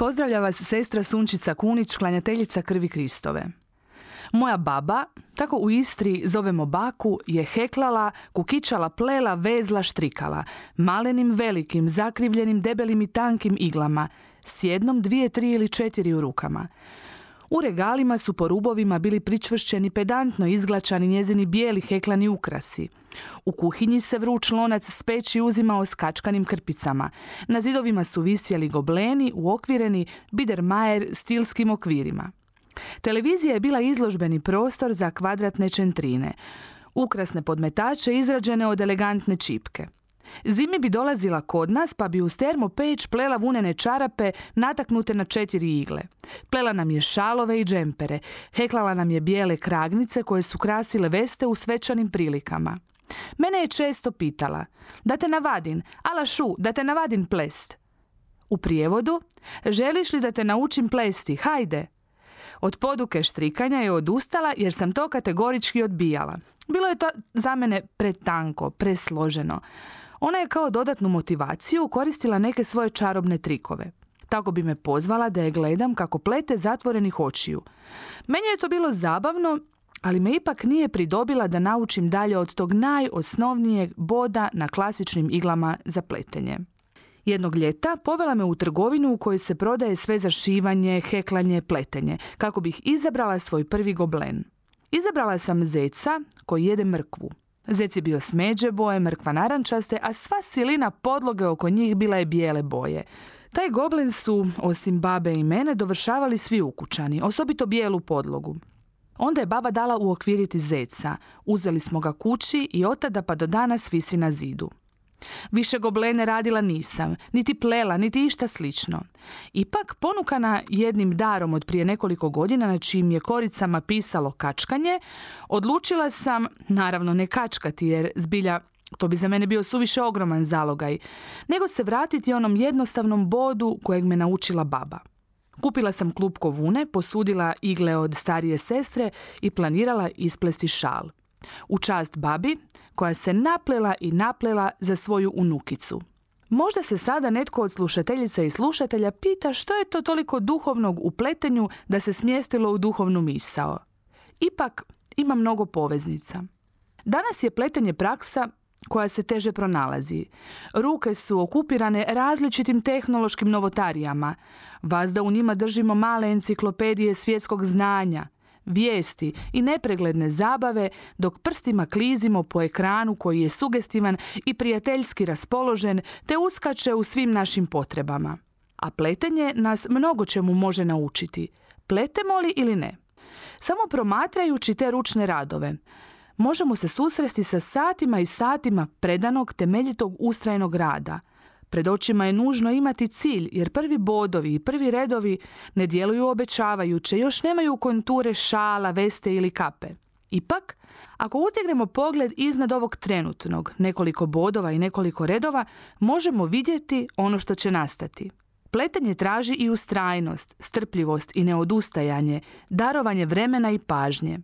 Pozdravlja vas sestra Sunčica Kunić, klanjateljica Krvi Kristove. Moja baba, tako u Istri zovemo baku, je heklala, kukičala, plela, vezla, štrikala. Malenim, velikim, zakrivljenim, debelim i tankim iglama. S jednom, dvije, tri ili četiri u rukama. U regalima su po rubovima bili pričvršćeni, pedantno izglačani njezini bijeli heklani ukrasi. U kuhinji se vruć lonac s peći uzimao s kačkanim krpicama. Na zidovima su visjeli gobleni, uokvireni Biedermajer stilskim okvirima. Televizija je bila izložbeni prostor za kvadratne čentrine. Ukrasne podmetače izrađene od elegantne čipke. Zimi bi dolazila kod nas pa bi uz termopeć plela vunene čarape nataknute na 4 igle. Plela nam je šalove i džempere, heklala nam je bijele kragnice koje su krasile veste u svečanim prilikama. Mene je često pitala, da te navadim, alašu, da te navadim plest. U prijevodu, želiš li da te naučim plesti, hajde. Od poduke štrikanja je odustala jer sam to kategorički odbijala. Bilo je to za mene pretanko, presloženo. Ona je kao dodatnu motivaciju koristila neke svoje čarobne trikove. Tako bi me pozvala da je gledam kako plete zatvorenih očiju. Meni je to bilo zabavno, ali me ipak nije pridobila da naučim dalje od tog najosnovnijeg boda na klasičnim iglama za pletenje. Jednog ljeta povela me u trgovinu u kojoj se prodaje sve za šivanje, heklanje, pletenje, kako bih izabrala svoj prvi goblen. Izabrala sam zeca koji jede mrkvu. Zec je bio smeđe boje, mrkva narančaste, a sva silina podloge oko njih bila je bijele boje. Taj goblen su, osim babe i mene, dovršavali svi ukućani, osobito bijelu podlogu. Onda je baba dala uokviriti zeca. Uzeli smo ga kući i od tada pa do danas visi na zidu. Više goblene radila nisam, niti plela, niti išta slično. Ipak, ponukana jednim darom od prije nekoliko godina na čijim je koricama pisalo kačkanje, odlučila sam, naravno ne kačkati jer zbilja to bi za mene bio suviše ogroman zalogaj, nego se vratiti onom jednostavnom bodu kojeg me naučila baba. Kupila sam klupko vune, posudila igle od starije sestre i planirala isplesti šal. U čast babi koja se naplela i naplela za svoju unukicu. Možda se sada netko od slušateljica i slušatelja pita što je to toliko duhovnog u pletenju da se smjestilo u duhovnu misao. Ipak ima mnogo poveznica. Danas je pletenje praksa koja se teže pronalazi. Ruke su okupirane različitim tehnološkim novotarijama. Vazda u njima držimo male enciklopedije svjetskog znanja, vijesti i nepregledne zabave dok prstima klizimo po ekranu koji je sugestivan i prijateljski raspoložen te uskače u svim našim potrebama. A pletenje nas mnogo čemu može naučiti, pletemo li ili ne. Samo promatrajući te ručne radove možemo se susresti sa satima i satima predanog temeljitog ustrajnog rada. Pred očima je nužno imati cilj jer prvi bodovi i prvi redovi ne djeluju obećavajuće, još nemaju konture šala, veste ili kape. Ipak, ako uzdignemo pogled iznad ovog trenutnog, nekoliko bodova i nekoliko redova, možemo vidjeti ono što će nastati. Pletenje traži i ustrajnost, strpljivost i neodustajanje, darovanje vremena i pažnje.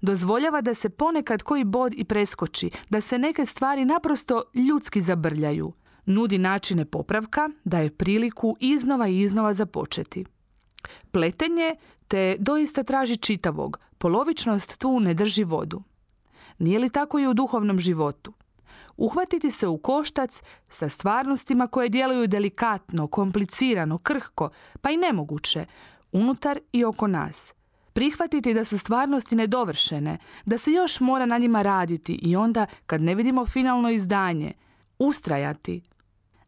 Dozvoljava da se ponekad koji bod i preskoči, da se neke stvari naprosto ljudski zabrljaju. Nudi načine popravka, daje priliku iznova i iznova započeti. Pletenje te doista traži čitavog, polovičnost tu ne drži vodu. Nije li tako i u duhovnom životu? Uhvatiti se u koštac sa stvarnostima koje djeluju delikatno, komplicirano, krhko, pa i nemoguće, unutar i oko nas. Prihvatiti da su stvarnosti nedovršene, da se još mora na njima raditi i onda, kad ne vidimo finalno izdanje, ustrajati.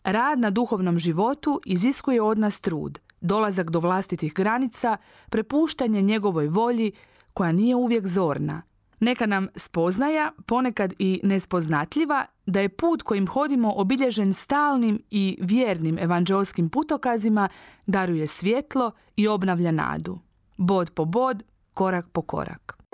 Rad na duhovnom životu iziskuje od nas trud, dolazak do vlastitih granica, prepuštanje njegovoj volji koja nije uvijek zorna, Neka nam spoznaja, ponekad i nespoznatljiva, da je put kojim hodimo obilježen stalnim i vjernim evanđeoskim putokazima, daruje svjetlo i obnavlja nadu. Bod po bod, korak po korak.